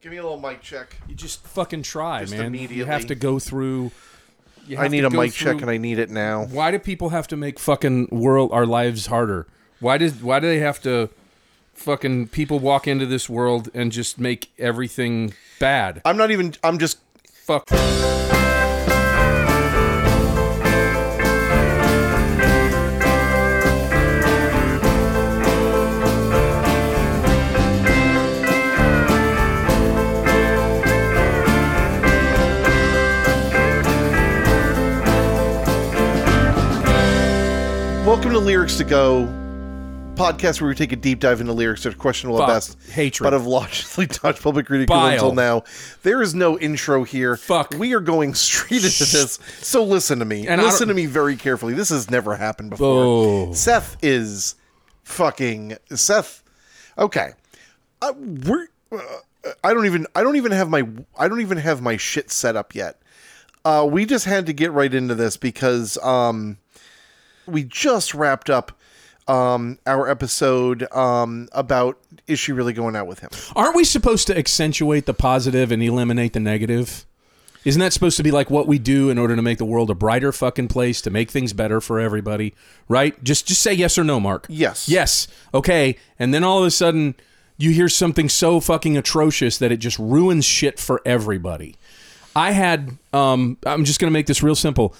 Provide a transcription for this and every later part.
Give me a little mic check. You just fucking try, just man. You have to go through. I need a mic check, and I need it now. Why do people have to make fucking our lives harder? Why do they have to fucking people walk into this world and just make everything bad? I'm just fuck. Welcome to Lyrics to Go, podcast where we take a deep dive into lyrics that are questionable at best, hatred, but have logically dodged public ridicule until now. There is no intro here. Fuck. We are going straight into this, so listen to me. And listen to me very carefully. This has never happened before. Oh. Seth is fucking... Seth... Okay. I don't even have my shit set up yet. We just had to get right into this because... we just wrapped up our episode about is she really going out with him? Aren't we supposed to accentuate the positive and eliminate the negative? Isn't that supposed to be like what we do in order to make the world a brighter fucking place, to make things better for everybody, right? Just say yes or no, Mark. Yes. Yes. Okay. And then all of a sudden you hear something so fucking atrocious that it just ruins shit for everybody. I had, I'm just going to make this real simple.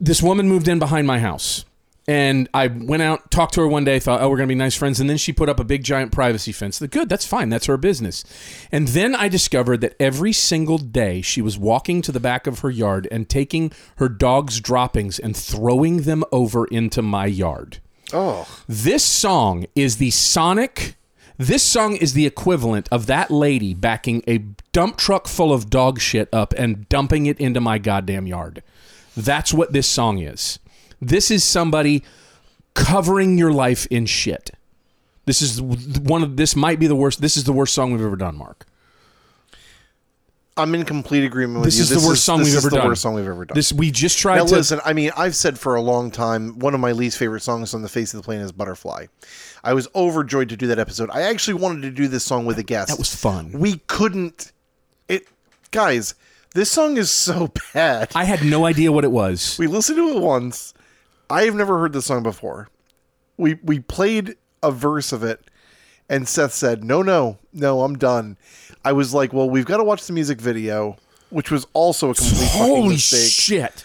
This woman moved in behind my house, and I went out, talked to her one day, thought, oh, we're going to be nice friends, and then she put up a big, giant privacy fence. Good, that's fine. That's her business. And then I discovered that every single day she was walking to the back of her yard and taking her dog's droppings and throwing them over into my yard. Oh. This song is the equivalent of that lady backing a dump truck full of dog shit up and dumping it into my goddamn yard. That's what this song is. This is somebody covering your life in shit. This might be the worst. This is the worst song we've ever done, Mark. I'm in complete agreement with you. This is the worst song we've ever done. We just tried to... Now listen, I mean, I've said for a long time, one of my least favorite songs on the face of the planet is Butterfly. I was overjoyed to do that episode. I actually wanted to do this song with a guest. That was fun. We couldn't... Guys... This song is so bad. I had no idea what it was. We listened to it once. I have never heard this song before. We played a verse of it, and Seth said, no, I'm done. I was like, well, we've got to watch the music video, which was also a complete fucking mistake. Holy shit.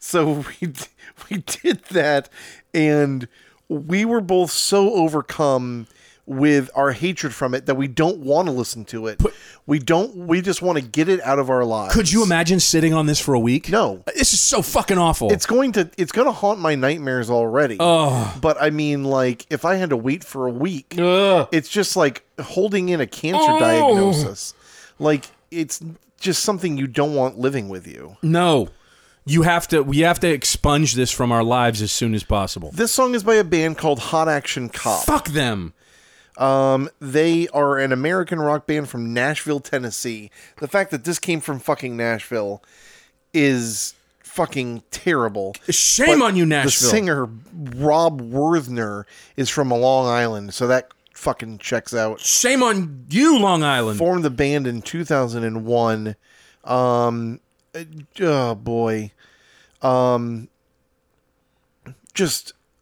So we did that, and we were both so overcome with our hatred from it that we don't want to listen to it. We just want to get it out of our lives. Could you imagine sitting on this for a week? No. This is so fucking awful. It's going to haunt my nightmares already. Oh. But I mean, like, if I had to wait for a week, it's just like holding in a cancer diagnosis. Like, it's just something you don't want living with you. No. We have to expunge this from our lives as soon as possible. This song is by a band called Hot Action Cop. Fuck them. They are an American rock band from Nashville, Tennessee. The fact that this came from fucking Nashville is fucking terrible. Shame on you, Nashville. The singer, Rob Werthner, is from Long Island, so that fucking checks out. Shame on you, Long Island. Formed the band in 2001. Oh, boy.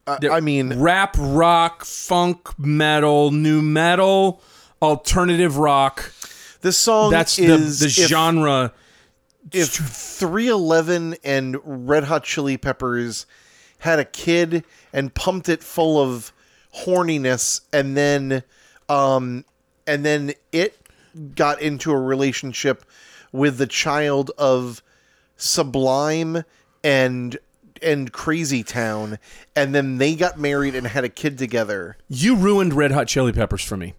I mean, rap, rock, funk, metal, new metal, alternative rock. This song is the genre. If 311 and Red Hot Chili Peppers had a kid and pumped it full of horniness, and then it got into a relationship with the child of Sublime and Crazy Town, and then they got married and had a kid together. You ruined Red Hot Chili Peppers for me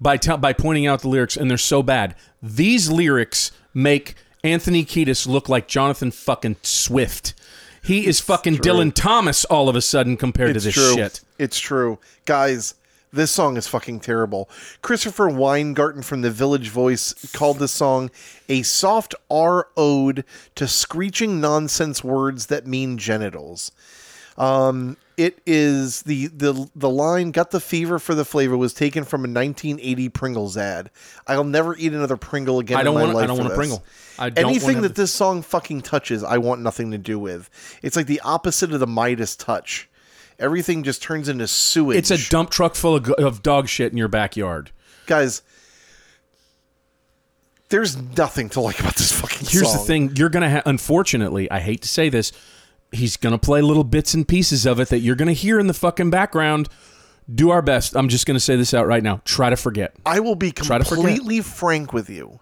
by pointing out the lyrics, and they're so bad. These lyrics make Anthony Kiedis look like Jonathan fucking Swift. He is fucking Dylan Thomas all of a sudden compared to this shit. It's true. Guys, this song is fucking terrible. Christopher Weingarten from the Village Voice called this song a soft R ode to screeching nonsense words that mean genitals. It is the line, "Got the fever for the flavor," was taken from a 1980 Pringles ad. I'll never eat another Pringle again in my life. I don't want a Pringle. Anything that this song fucking touches, I want nothing to do with. It's like the opposite of the Midas touch. Everything just turns into sewage. It's a dump truck full of dog shit in your backyard. Guys, there's nothing to like about this fucking song. Here's the thing. You're going to have, unfortunately, I hate to say this, he's going to play little bits and pieces of it that you're going to hear in the fucking background. Do our best. I'm just going to say this out right now. Try to forget. I will be completely frank with you.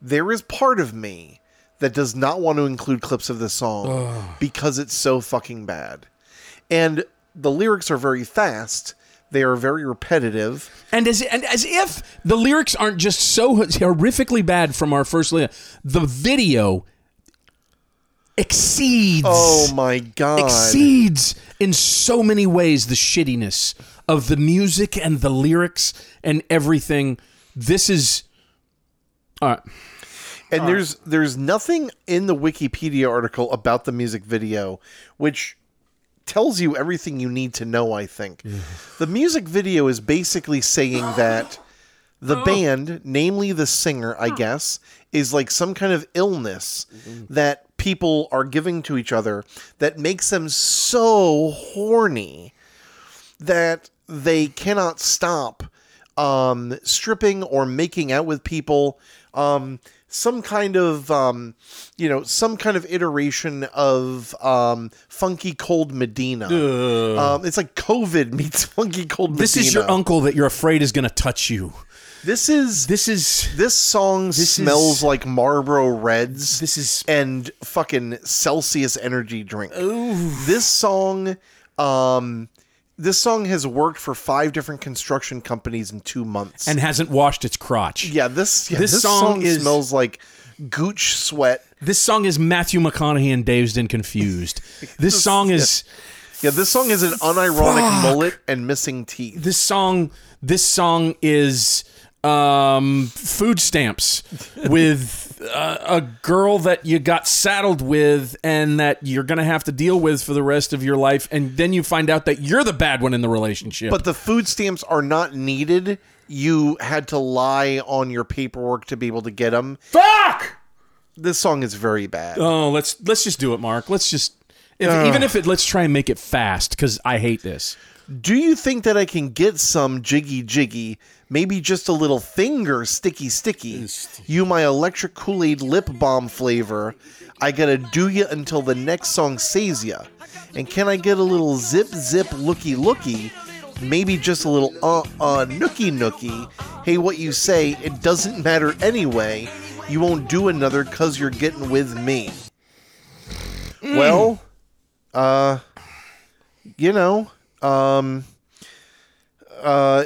There is part of me that does not want to include clips of this song because it's so fucking bad. And the lyrics are very fast. They are very repetitive. And as if the lyrics aren't just so horrifically bad from our first lyric, the video exceeds. Oh my God. Exceeds in so many ways the shittiness of the music and the lyrics and everything. This is. All right. And there's nothing in the Wikipedia article about the music video, which tells you everything you need to know, I think. Yeah. The music video is basically saying that the band, namely the singer, I guess, is like some kind of illness that people are giving to each other that makes them so horny that they cannot stop stripping or making out with people. Some kind of iteration of Funky Cold Medina. It's like COVID meets Funky Cold Medina. This is your uncle that you're afraid is going to touch you. This song smells like Marlboro Reds. And fucking Celsius energy drink. This song has worked for 5 different construction companies in 2 months. And hasn't washed its crotch. Yeah, this song smells like gooch sweat. This song is Matthew McConaughey and Dazed and Confused. This song is an unironic mullet and missing teeth. This song is food stamps with a girl that you got saddled with and that you're going to have to deal with for the rest of your life. And then you find out that you're the bad one in the relationship. But the food stamps are not needed. You had to lie on your paperwork to be able to get them. Fuck! This song is very bad. Oh, let's just do it, Mark. Let's try and make it fast because I hate this. Do you think that I can get some jiggy jiggy? Maybe just a little finger sticky sticky. You my electric Kool-Aid lip balm flavor. I gotta do ya until the next song says ya. And can I get a little zip zip looky looky? Maybe just a little nookie nookie. Hey, what you say, it doesn't matter anyway. You won't do another cause you're getting with me. Well,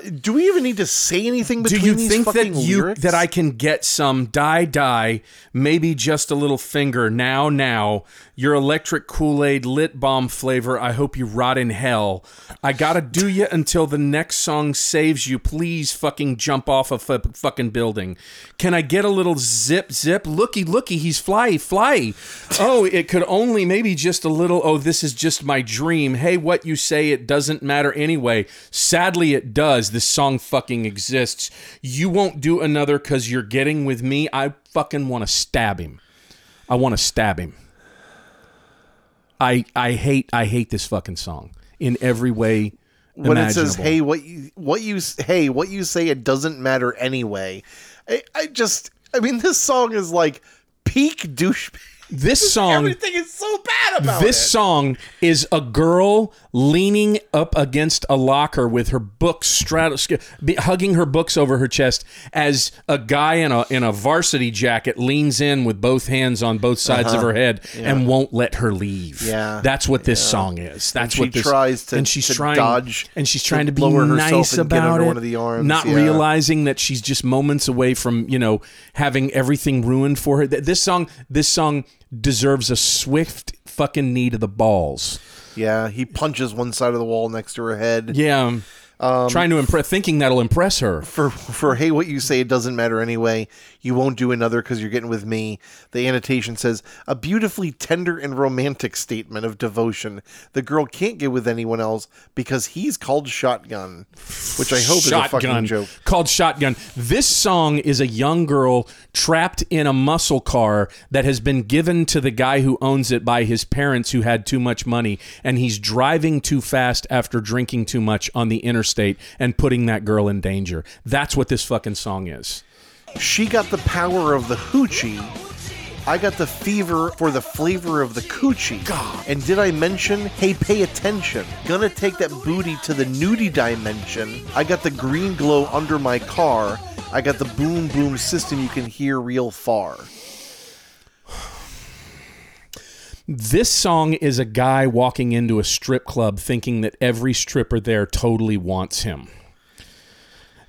do we even need to say anything between these fucking lyrics? Do you think that I can get some die, maybe just a little finger, now, your electric Kool-Aid lit bomb flavor, I hope you rot in hell. I gotta do ya until the next song saves you, please fucking jump off a fucking building. Can I get a little zip, looky, he's fly. Oh, it could only maybe just a little, oh, this is just my dream. Hey, what you say, it doesn't matter anyway. Sadly, it does. This song fucking exists. You won't do another because you're getting with me. I fucking want to stab him. I hate this fucking song in every way imaginable. When it says, "Hey, what you say, it doesn't matter anyway." I mean, this song is like peak douchebag. This song, everything is so bad about it. This song is a girl leaning up against a locker with her books hugging her books over her chest as a guy in a varsity jacket leans in with both hands on both sides of her head and won't let her leave. Yeah, that's what this song is. She's trying to be nice about it, not realizing that she's just moments away from having everything ruined for her. This song deserves a swift fucking knee to the balls. Yeah, he punches one side of the wall next to her head. Yeah. Trying to impress, thinking that'll impress her. For hey, what you say doesn't matter anyway. You won't do another because you're getting with me. The annotation says, a beautifully tender and romantic statement of devotion. The girl can't get with anyone else because he's called Shotgun, which I hope is a fucking joke. Called Shotgun. This song is a young girl trapped in a muscle car that has been given to the guy who owns it by his parents who had too much money, and he's driving too fast after drinking too much on the interstate and putting that girl in danger. That's what this fucking song is. She got the power of the hoochie. I got the fever for the flavor of the coochie. God. And did I mention, hey, pay attention. Gonna take that booty to the nudie dimension. I got the green glow under my car. I got the boom boom system you can hear real far. This song is a guy walking into a strip club thinking that every stripper there totally wants him.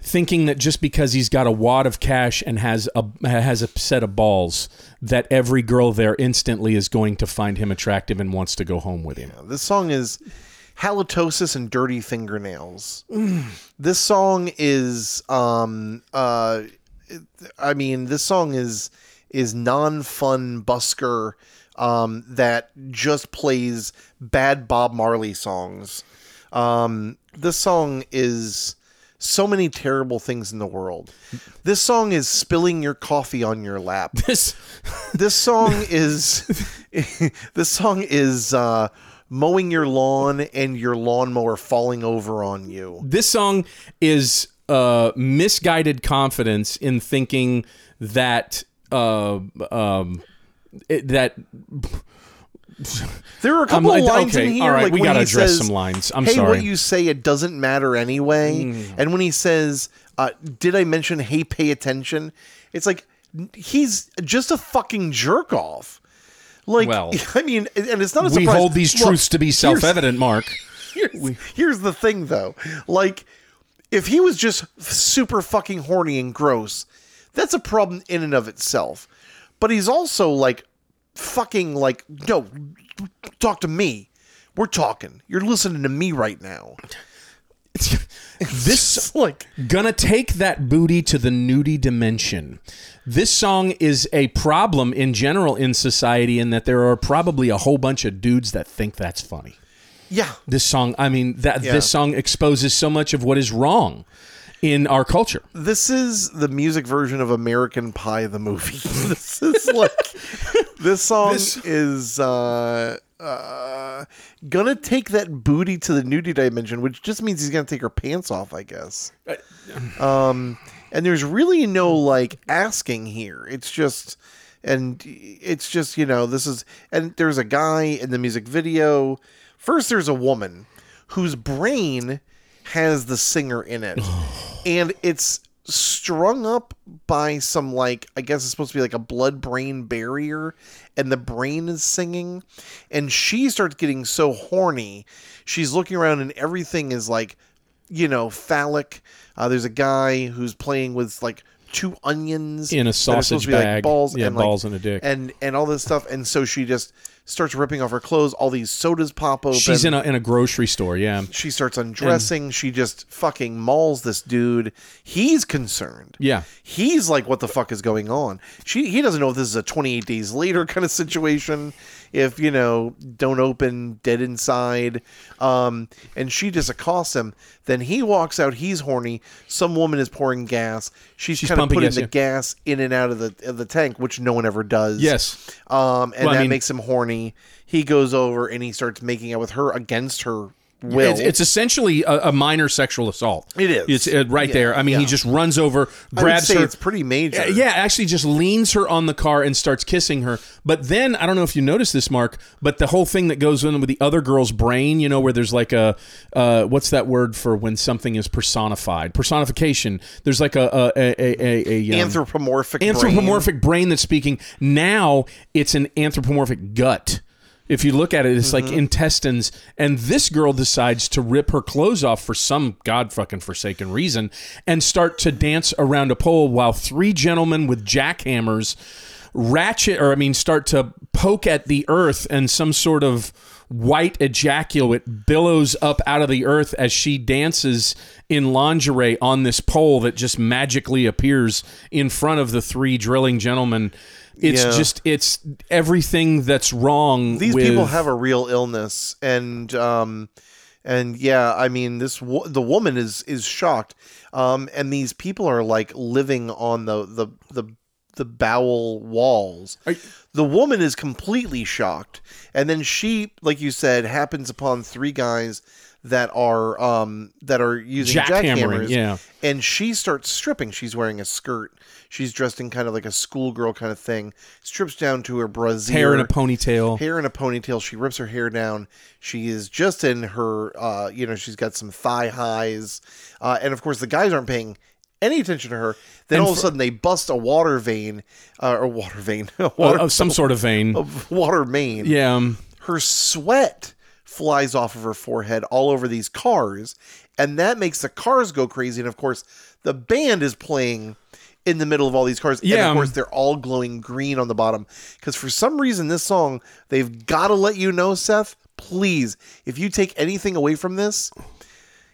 Thinking that just because he's got a wad of cash and has a set of balls, that every girl there instantly is going to find him attractive and wants to go home with him. Yeah, this song is halitosis and dirty fingernails. This song is, this song is non-fun busker that just plays bad Bob Marley songs. This song is so many terrible things in the world. This song is spilling your coffee on your lap. This song is mowing your lawn and your lawnmower falling over on you. This song is misguided confidence in thinking that there are a couple of lines in here. All right, like we got to address some lines. I'm sorry. Hey, what you say, it doesn't matter anyway. Mm. And when he says, did I mention, hey, pay attention? It's like, he's just a fucking jerk off. Like, well, I mean, and it's not a surprise. We hold these truths to be self-evident, Mark. Here's the thing, though. Like, if he was just super fucking horny and gross, that's a problem in and of itself. But he's also like, fucking like, no, talk to me. We're talking. You're listening to me right now. This like gonna take that booty to the nudie dimension. This song is a problem in general in society, in that there are probably a whole bunch of dudes that think that's funny. Yeah. This song, I mean, This song exposes so much of what is wrong in our culture. This is the music version of American Pie, the movie. This is like, this song is gonna take that booty to the nudie dimension, which just means he's gonna take her pants off, I guess. And there's really no like asking here. It's just, you know, this is, and there's a guy in the music video. First, there's a woman whose brain has the singer in it. And it's strung up by some, like, I guess it's supposed to be like a blood-brain barrier, and the brain is singing. And she starts getting so horny. She's looking around and everything is like, you know, phallic. There's a guy who's playing with like two onions in a sausage bag, like balls, yeah, and balls like, and a dick, and all this stuff. And so she just starts ripping off her clothes. All these sodas pop open. She's in a grocery store. Yeah. She starts undressing. She just fucking mauls this dude. He's concerned. Yeah. He's like, what the fuck is going on? He doesn't know if this is a 28 Days Later kind of situation. If, you know, don't open, dead inside. And she just accosts him. Then he walks out. He's horny. Some woman is pouring gas. She's kind of putting the gas in and out of the tank, which no one ever does. Yes. That makes him horny. He goes over and he starts making out with her against her will. It's essentially a minor sexual assault. It is. It's right there. I mean, He just runs over, grabs her. It's pretty major. Yeah, actually just leans her on the car and starts kissing her. But then, I don't know if you noticed this, Mark, but the whole thing that goes on with the other girl's brain, you know, where there's like a, what's that word for when something is personified? Personification. There's like a anthropomorphic brain that's speaking. Now it's an anthropomorphic gut. If you look at it, it's like intestines, and this girl decides to rip her clothes off for some god fucking forsaken reason and start to dance around a pole while three gentlemen with jackhammers start to poke at the earth and some sort of white ejaculate billows up out of the earth as she dances in lingerie on this pole that just magically appears in front of the three drilling gentlemen. It's just, it's everything that's wrong. These people have a real illness. And yeah, I mean, the woman is shocked. And these people are like living on the bowel walls. The woman is completely shocked. And then she, like you said, happens upon three guys that are using jackhammers. Yeah. And she starts stripping. She's wearing a skirt. She's dressed in kind of like a schoolgirl kind of thing. Strips down to her brassiere. Hair in a ponytail. She rips her hair down. She is just in her, she's got some thigh highs. And of course the guys aren't paying any attention to her. Then all of a sudden they bust a water vein, water main. Yeah. Her sweat flies off of her forehead all over these cars, and that makes the cars go crazy. And of course the band is playing in the middle of all these cars. Yeah. And of course they're all glowing green on the bottom, because for some reason this song, they've got to let you know, Seth, please, if you take anything away from this,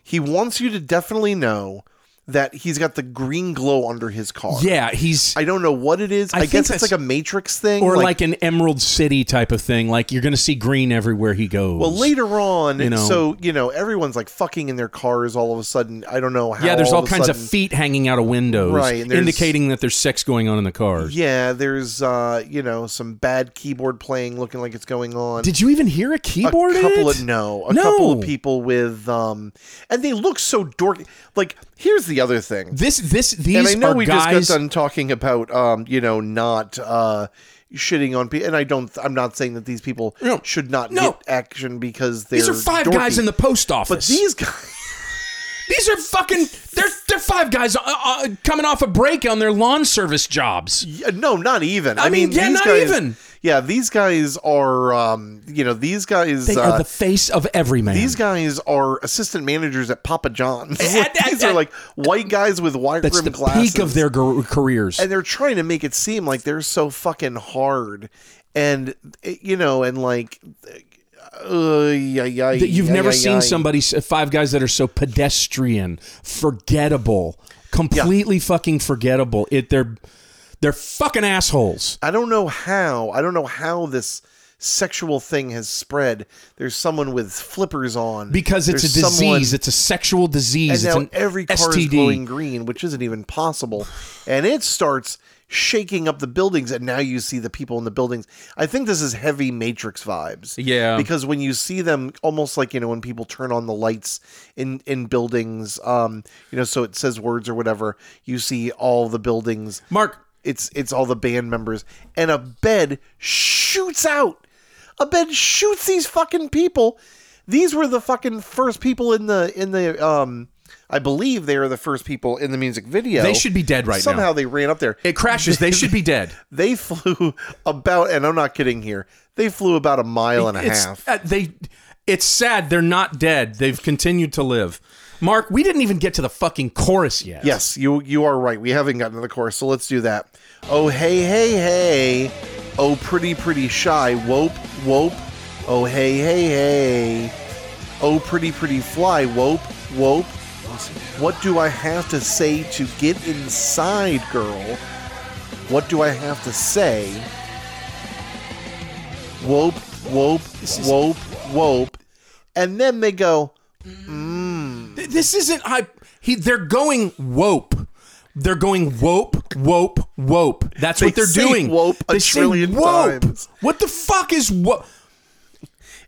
he wants you to definitely know that he's got the green glow under his car. Yeah, I don't know what it is. I guess it's like a Matrix thing. Or like an Emerald City type of thing. Like, you're going to see green everywhere he goes. Well, later on, so everyone's like fucking in their cars all of a sudden. I don't know how. Yeah, there's all kinds of feet hanging out of windows. Right. Indicating that there's sex going on in the cars. Yeah, there's, some bad keyboard playing looking like it's going on. Did you even hear a keyboard? A couple of people with, and they look so dorky. Like, here's the other thing. These and I know we guys just got done talking about not shitting on people, and I'm not saying that these people should not get action because they're dorky. Guys in the post office. But these guys, these are fucking they're five guys coming off a break on their lawn service jobs. Yeah, no, not even. I mean, these not guys, even. Yeah, these guys are, They are the face of every man. These guys are assistant managers at Papa John's. These are like white guys with wide rim glasses. That's the peak of their careers. And they're trying to make it seem like they're so fucking hard. And, you've never seen somebody, five guys that are so pedestrian, forgettable, completely fucking forgettable. They're fucking assholes. I don't know how this sexual thing has spread. There's someone with flippers on. Because it's a disease. It's a sexual disease. And now every car STD. Is glowing green, which isn't even possible. And it starts shaking up the buildings, and now you see the people in the buildings. I think this is heavy Matrix vibes. Yeah. Because when you see them, almost like, when people turn on the lights in buildings, so it says words or whatever, you see all the buildings. Mark. It's all the band members, and a bed shoots out. A bed shoots these fucking people. These were the fucking first people in the I believe they are the first people in the music video. They should be dead right now. Somehow they ran up there. It crashes. They should be dead. They flew about, and I'm not kidding here. They flew about a mile and a half. It's sad they're not dead. They've continued to live. Mark, we didn't even get to the fucking chorus yet. Yes, you are right. We haven't gotten to the chorus, so let's do that. Oh, hey, hey, hey. Oh, pretty, pretty shy. Whoop, whoop. Oh, hey, hey, hey. Oh, pretty, pretty fly. Whoop, whoop. What do I have to say to get inside, girl? What do I have to say? Whoop, whoop, whoop, whoop. And then they go, This isn't they're going whoop. They're going whoop, whoop, whoop. That's what they're doing. Whoop a trillion times. What the fuck is whoop?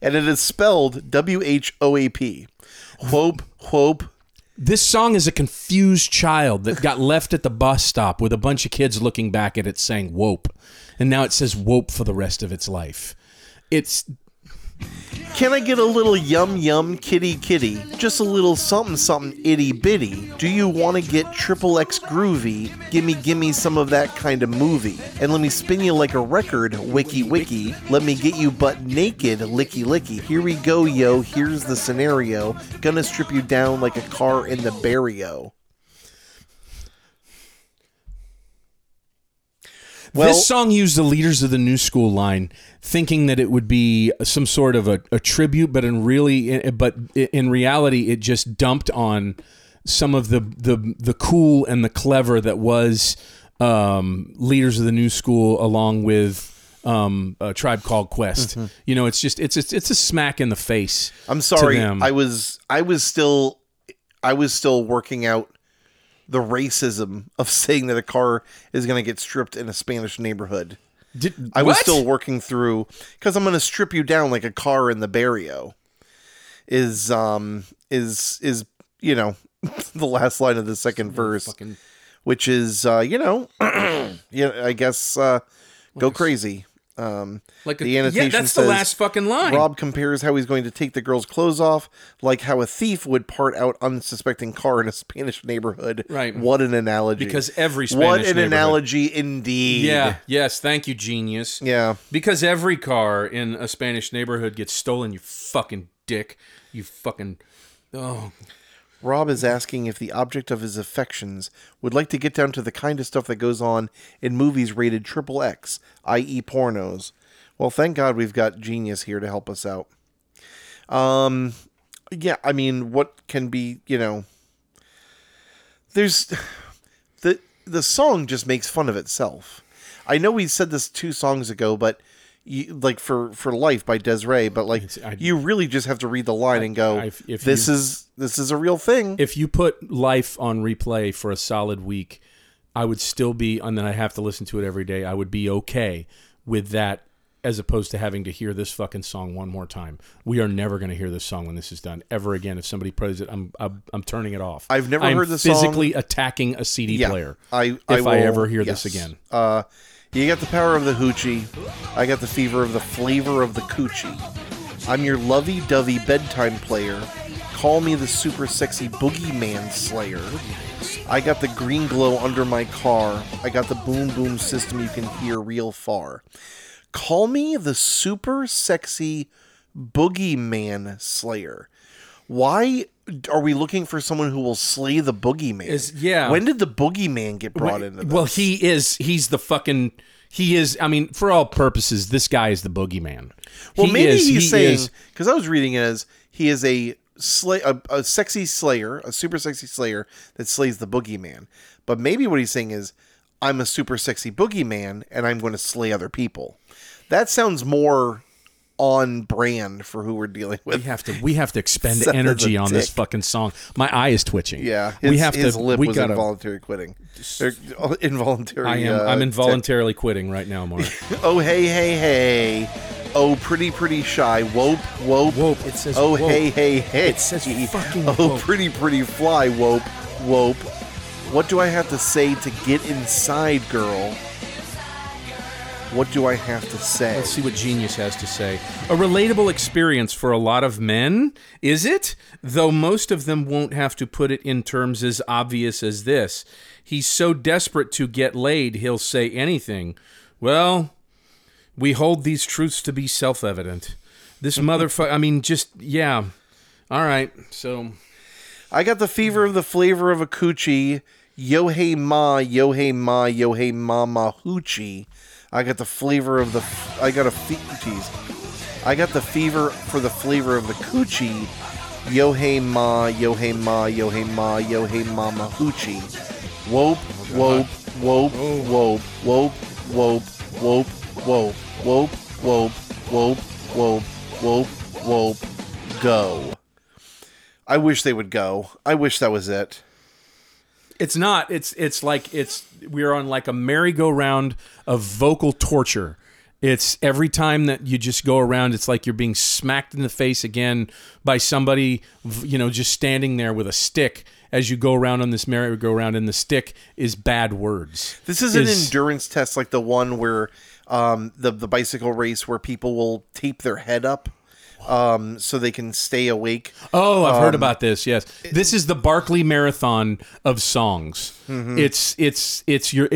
And it is spelled WHOAP. Whoop, whoop. This song is a confused child that got left at the bus stop with a bunch of kids looking back at it saying whoop. And now it says whoop for the rest of its life. It's... Can I get a little yum yum kitty kitty? Just a little something something itty bitty. Do you want to get triple X groovy? Gimme some of that kind of movie. And let me spin you like a record, wiki wiki. Let me get you butt naked, licky licky. Here we go, yo, here's the scenario. Gonna strip you down like a car in the barrio. Well, this song used the Leaders of the New School line, thinking that it would be some sort of a tribute, but in reality, it just dumped on some of the cool and the clever that was Leaders of the New School, along with A Tribe Called Quest. Mm-hmm. You know, it's just it's a smack in the face. I'm sorry, to them. I was still working out the racism of saying that a car is going to get stripped in a Spanish neighborhood. I was still working through, because I'm going to strip you down like a car in the barrio is you know, the last line of the second verse, which is you know, yeah, I guess go crazy. Like the annotation, yeah, that's says, the last fucking line. Rob compares how he's going to take the girl's clothes off, like how a thief would part out unsuspecting car in a Spanish neighborhood. Right. What an analogy. Because every Spanish neighborhood. What an analogy indeed. Yeah. Yes. Thank you, genius. Yeah. Because every car in a Spanish neighborhood gets stolen, you fucking dick. You fucking... Oh... Rob is asking if the object of his affections would like to get down to the kind of stuff that goes on in movies rated XXX, i.e. pornos. Well, thank God we've got Genius here to help us out. Yeah, I mean, what can be, you know... There's... The song just makes fun of itself. I know we said this 2 songs ago, but... You, like for Life by Desiree, but like you really just have to read the line and go, this is a real thing. If you put Life on replay for a solid week, I would still be, and then I have to listen to it every day, I would be okay with that, as opposed to having to hear this fucking song one more time. We are never going to hear this song when this is done ever again. If somebody plays it, I'm turning it off. I've never heard this song. I'm physically attacking a CD player. If I ever hear this again. You got the power of the hoochie. I got the fever of the flavor of the coochie. I'm your lovey-dovey bedtime player. Call me the super sexy boogeyman slayer. I got the green glow under my car. I got the boom boom system you can hear real far. Call me the super sexy boogeyman slayer. Why are we looking for someone who will slay the boogeyman? When did the boogeyman get brought into this? Well, he is, I mean, for all purposes, this guy is the boogeyman. Well, maybe he's saying, because I was reading it as he is a sexy slayer, a super sexy slayer that slays the boogeyman. But maybe what he's saying is, I'm a super sexy boogeyman and I'm going to slay other people. That sounds more... on brand for who we're dealing with. We have to expend energy on this fucking song. My eye is twitching. Yeah, his lip was involuntary quitting. Involuntary. I'm involuntarily quitting right now, Mark. Oh hey hey hey. Oh pretty shy. Wope wope wope. It says. Oh wope. Hey hey hey. It says fucking. Oh wope. pretty fly. Wope wope. What do I have to say to get inside, girl? What do I have to say? Let's see what Genius has to say. A relatable experience for a lot of men, is it? Though most of them won't have to put it in terms as obvious as this. He's so desperate to get laid, he'll say anything. Well, we hold these truths to be self-evident. This motherfucker, I mean, just, yeah. All right, so. I got the fever of the flavor of a coochie. Yo hey ma, yo hey ma, yo hey mama hoochie. I got the flavor of the... I got the fever for the flavor of the coochie. Yo hey ma, yo hey ma, yo hey ma, yo hey mama hoochie. Wope, wope, wope, wope, wope, wope, wope, wope, wope, wope, wope, wope, wope, wope, go. I wish they would go. I wish that was it. It's not. It's like we're on like a merry-go-round of vocal torture. It's every time that you just go around, it's like you're being smacked in the face again by somebody, you know, just standing there with a stick as you go around on this merry-go-round, and the stick is bad words. This is an endurance test, like the one where the bicycle race where people will tape their head up. So they can stay awake. Oh, I've heard about this. Yes, this is the Barkley Marathon of songs. Mm-hmm.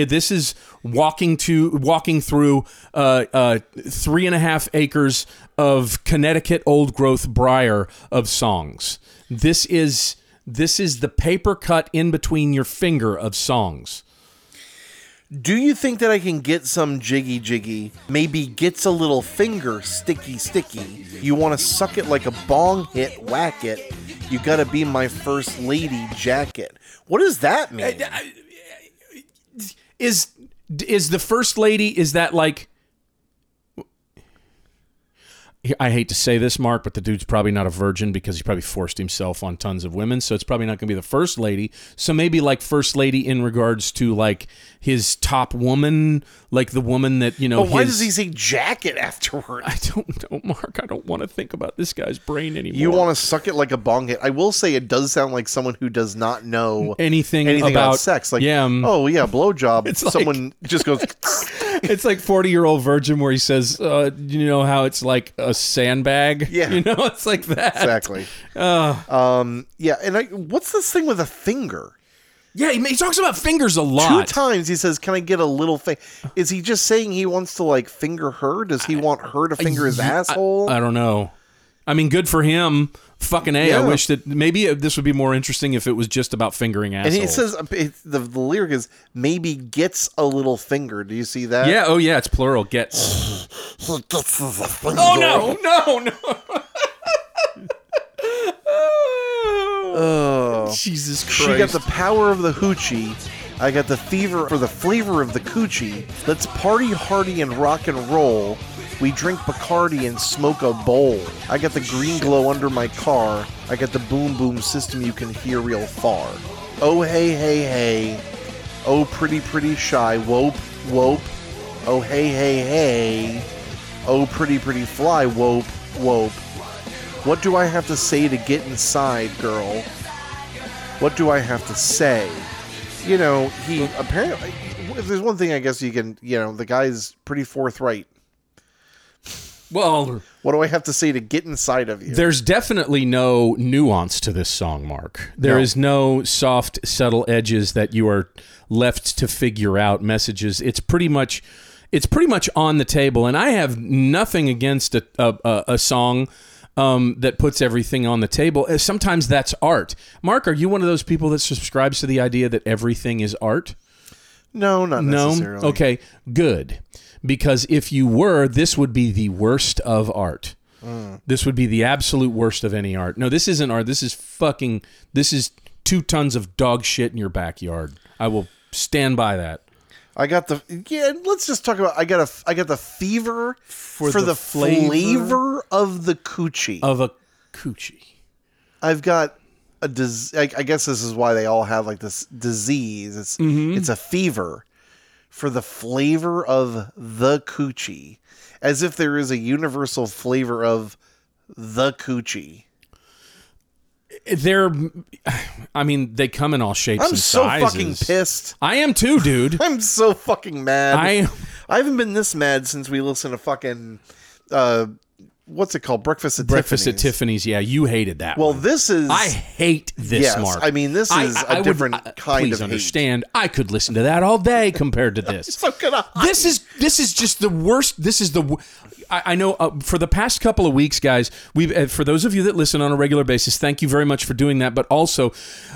This is walking through 3.5 acres of Connecticut old growth briar of songs. This is the paper cut in between your finger of songs. Do you think that I can get some jiggy? Maybe gets a little finger sticky. You want to suck it like a bong hit, whack it. You gotta be my first lady jacket. What does that mean? Is the first lady, is that like... I hate to say this, Mark, but the dude's probably not a virgin because he probably forced himself on tons of women, so it's probably not going to be the first lady. So maybe like first lady in regards to like his top woman, like the woman that, you know... But why does he say jacket afterward? I don't know, Mark. I don't want to think about this guy's brain anymore. You want to suck it like a bong hit. I will say it does sound like someone who does not know anything about sex. Like, yeah, oh yeah, blowjob. It's someone like, just goes... It's like 40-year-old virgin where he says, you know how it's like a sandbag? Yeah. You know, it's like that. Exactly. Yeah, and what's this thing with a finger? Yeah, he talks about fingers a lot. 2 times he says, can I get a little finger? Is he just saying he wants to, like, finger her? Does he want her to finger his asshole? I don't know. I mean, good for him. Fucking A. Yeah. I wish that maybe this would be more interesting if it was just about fingering assholes. And it says, the lyric is, maybe gets a little finger. Do you see that? Yeah. Oh, yeah. It's plural. Gets. Gets a finger. Oh, no. Oh, Jesus Christ. She got the power of the hoochie. I got the fever for the flavor of the coochie. Let's party hardy and rock and roll. We drink Bacardi and smoke a bowl. I got the green glow under my car. I got the boom boom system you can hear real far. Oh, hey, hey, hey. Oh, pretty, pretty shy. Whoop, whoop. Oh, hey, hey, hey. Oh, pretty, pretty fly. Whoop, whoop. What do I have to say to get inside, girl? What do I have to say? You know, he apparently... If there's one thing I guess you can... You know, the guy's pretty forthright. Well, what do I have to say to get inside of you? There's definitely no nuance to this song, Mark. There is no soft, subtle edges that you are left to figure out messages. It's pretty much on the table, and I have nothing against a song that puts everything on the table. Sometimes that's art. Mark, are you one of those people that subscribes to the idea that everything is art? No, not necessarily. No? Okay, good. Because if you were, this would be the worst of art. Mm. This would be the absolute worst of any art. No, this isn't art. This is 2 tons of dog shit in your backyard. I will stand by that. Let's just talk about. I got the fever for the flavor of the coochie. Of a coochie. I've got a disease. I guess this is why they all have like this disease. It's a fever. For the flavor of the coochie, as if there is a universal flavor of the coochie. They come in all shapes and sizes. I'm so fucking pissed. I am too, dude. I'm so fucking mad. I haven't been this mad since we listened to fucking, what's it called? Breakfast at Tiffany's. Yeah, you hated that. Well, this is... I hate this, yes, Mark. I mean, this is a different kind of hate. Please understand, I could listen to that all day compared to this. So could I. This is just the worst. This is the... I know for the past couple of weeks, guys, for those of you that listen on a regular basis, thank you very much for doing that. But also,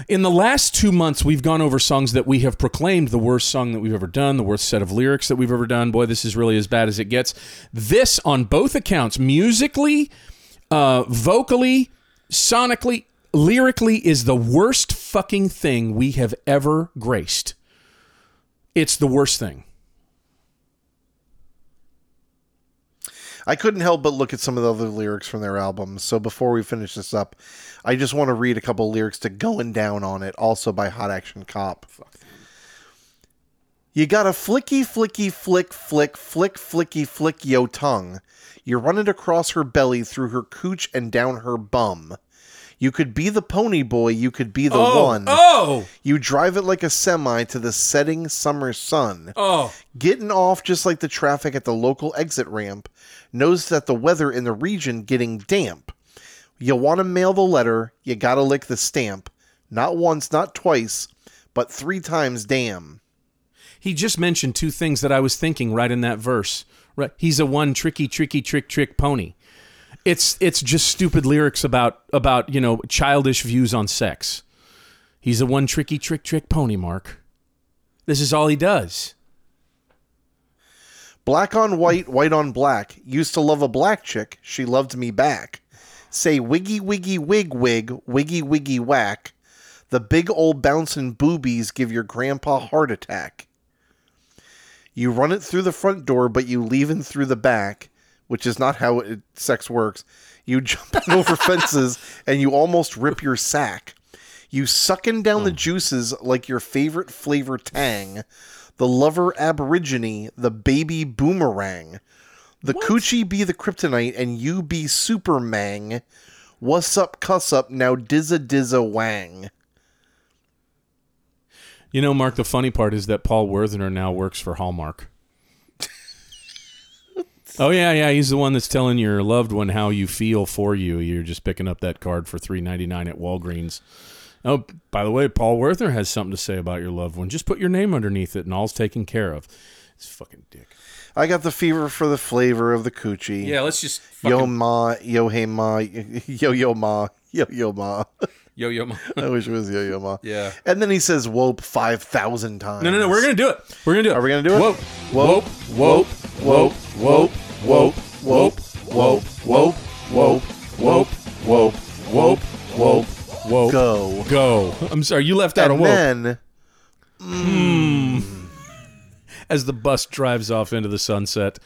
in the last 2 months, we've gone over songs that we have proclaimed the worst song that we've ever done, the worst set of lyrics that we've ever done. Boy, this is really as bad as it gets. This, on both accounts, musically, vocally, sonically, lyrically, is the worst fucking thing we have ever graced. It's the worst thing. I couldn't help but look at some of the other lyrics from their albums. So before we finish this up, I just want to read a couple of lyrics to Going Down on It, also by Hot Action Cop. Fuck. You got a flicky, flicky, flick, flick, flick, flicky, flick, yo tongue. You run it across her belly, through her cooch, and down her bum. You could be the pony boy. You could be the one. Oh! You drive it like a semi to the setting summer sun. Oh! Getting off just like the traffic at the local exit ramp. Knows that the weather in the region getting damp. You want to mail the letter. You got to lick the stamp. Not once, not twice, but 3 times damn. He just mentioned 2 things that I was thinking right in that verse. Right, he's a one trick pony. It's just stupid lyrics about childish views on sex. He's a one trick pony, Mark. This is all he does. Black on white, white on black. Used to love a black chick. She loved me back. Say wiggy, wiggy, wig, wig, wiggy, wiggy, whack. The big old bouncing boobies give your grandpa heart attack. You run it through the front door, but you leave in through the back, which is not how sex works. You jump over fences and you almost rip your sack. You sucking down the juices like your favorite flavor Tang. The lover aborigine, the baby boomerang. The coochie be the kryptonite and you be super mang. What's up, cuss up, now dizza dizza wang. You know, Mark, the funny part is that Paul Werthner now works for Hallmark. Oh, yeah, he's the one that's telling your loved one how you feel for you. You're just picking up that card for $3.99 at Walgreens. Oh, by the way, Paul Werthner has something to say about your loved one. Just put your name underneath it and all's taken care of. It's fucking dick. I got the fever for the flavor of the coochie. Yeah, let's just fucking... Yo ma, yo hey ma, yo ma, yo ma. Yo-Yo Ma. I wish it was Yo-Yo Ma. Yeah. And then he says "wope" 5,000 times. No. We're gonna do it. Are we gonna do it? Wope. Wope. Wope. Wope. Wope. Wope. Wope. Wope. Wope. Wope. Wope. Wope. Wope. Wope. Wope. Go. Go. I'm sorry, you left out a wope. And then, as the bus drives off into the sunset.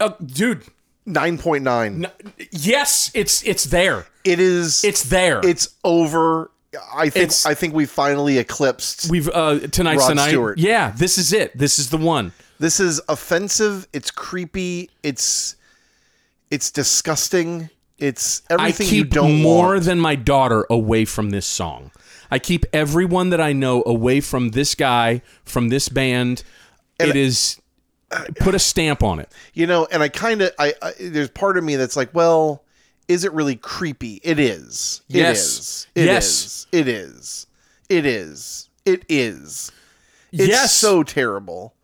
Oh, dude. 9.9. No, yes, it's there. It is. It's there. It's over. I think we finally eclipsed. We've tonight's Rod tonight. Stewart. Yeah, this is it. This is the one. This is offensive. It's creepy. It's disgusting. It's everything you don't want. I keep more than my daughter away from this song. I keep everyone that I know away from this guy, from this band. And it is. Put a stamp on it. You know, and I kind of, I there's part of me that's like, well, is it really creepy? It is. Yes. It is. Yes. It is. It is. It is. It's so terrible.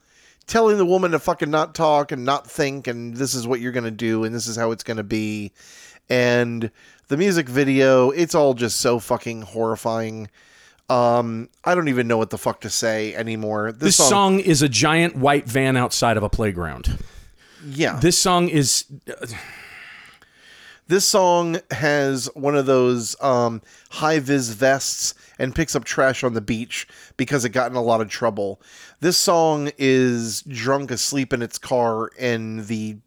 Telling the woman to fucking not talk and not think, and this is what you're going to do, and this is how it's going to be. And the music video, it's all just so fucking horrifying. I don't even know what the fuck to say anymore. This song is a giant white van outside of a playground. Yeah. This song is... This song has one of those high-vis vests and picks up trash on the beach because it got in a lot of trouble. This song is drunk asleep in its car in the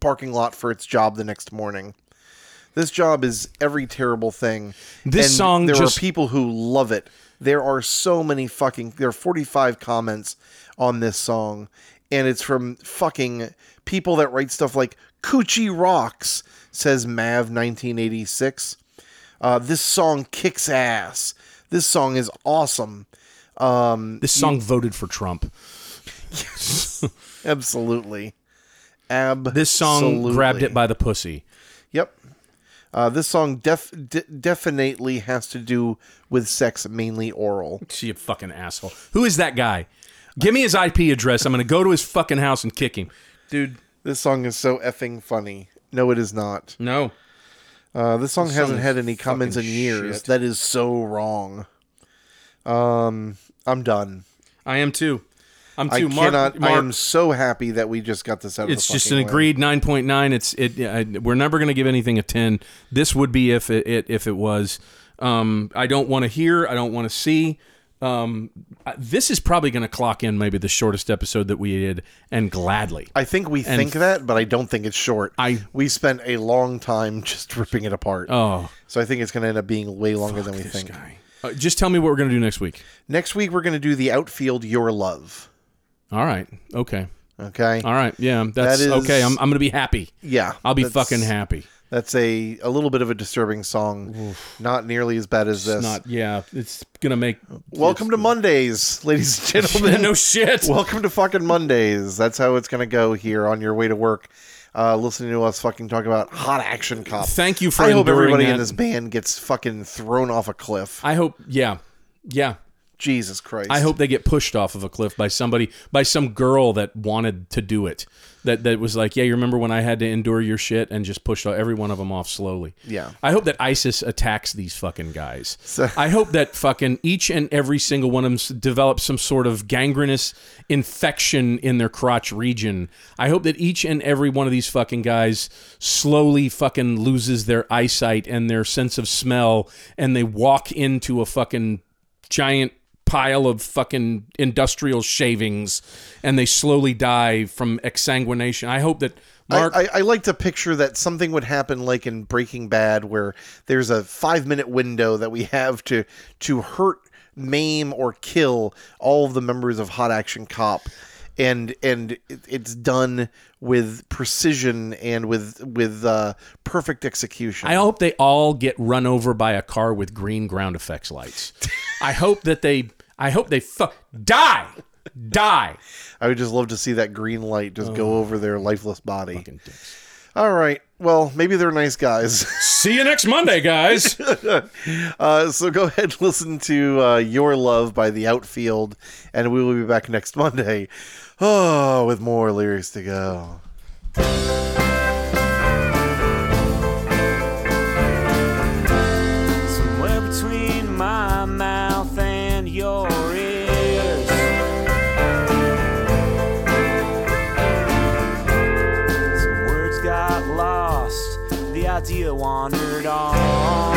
parking lot for its job the next morning. This job is every terrible thing. This and song there just... are people who love it. There are so many there are 45 comments on this song, and it's from fucking people that write stuff like "Coochie Rocks," says Mav 1986. This song kicks ass. This song is awesome. This song voted for Trump. Yes. Absolutely. This song grabbed it by the pussy. Yep. This song definitely has to do with sex, mainly oral. You fucking asshole. Who is that guy? Give me his IP address. I'm going to go to his fucking house and kick him. Dude, this song is so effing funny. No, it is not. No. This song hasn't had any comments in years. Shit. That is so wrong. I'm done. I am too. I am so happy that we just got this out of the fucking way. It's just an agreed 9.9. We're never going to give anything a 10. This would be if it was. I don't want to hear. I don't want to see. This is probably going to clock in maybe the shortest episode that we did, and gladly. I think we think that, but I don't think it's short. We spent a long time just ripping it apart. Oh. So I think it's going to end up being way longer than we think. Just tell me what we're going to do next week. Next week, we're going to do The Outfield, Your Love. All right. Okay. All right. Yeah. That is okay. I'm going to be happy. Yeah. I'll be fucking happy. That's a little bit of a disturbing song. Oof. Not nearly as bad as this. It's going to make... Welcome to Mondays, ladies and gentlemen. No shit. Welcome to fucking Mondays. That's how it's going to go here on your way to work. Listening to us fucking talk about Hot Action Cop. Thank you for enduring that. I hope everybody in this band gets fucking thrown off a cliff. I hope... Yeah. Jesus Christ. I hope they get pushed off of a cliff by somebody, by some girl that wanted to do it. That was like, yeah, you remember when I had to endure your shit, and just pushed every one of them off slowly. Yeah. I hope that ISIS attacks these fucking guys. I hope that fucking each and every single one of them develops some sort of gangrenous infection in their crotch region. I hope that each and every one of these fucking guys slowly fucking loses their eyesight and their sense of smell, and they walk into a fucking giant pile of fucking industrial shavings, and they slowly die from exsanguination. I hope that Mark... I like to picture that something would happen like in Breaking Bad, where there's a 5-minute window that we have to hurt, maim, or kill all of the members of Hot Action Cop. And it's done with precision and with perfect execution. I hope they all get run over by a car with green ground effects lights. I hope they die. I would just love to see that green light just go over their lifeless body. Fucking dicks. All right. Well, maybe they're nice guys. See you next Monday, guys. So go ahead and listen to Your Love by The Outfield, and we will be back next Monday with more lyrics to go. Somewhere between my mouth and your idea wandered off.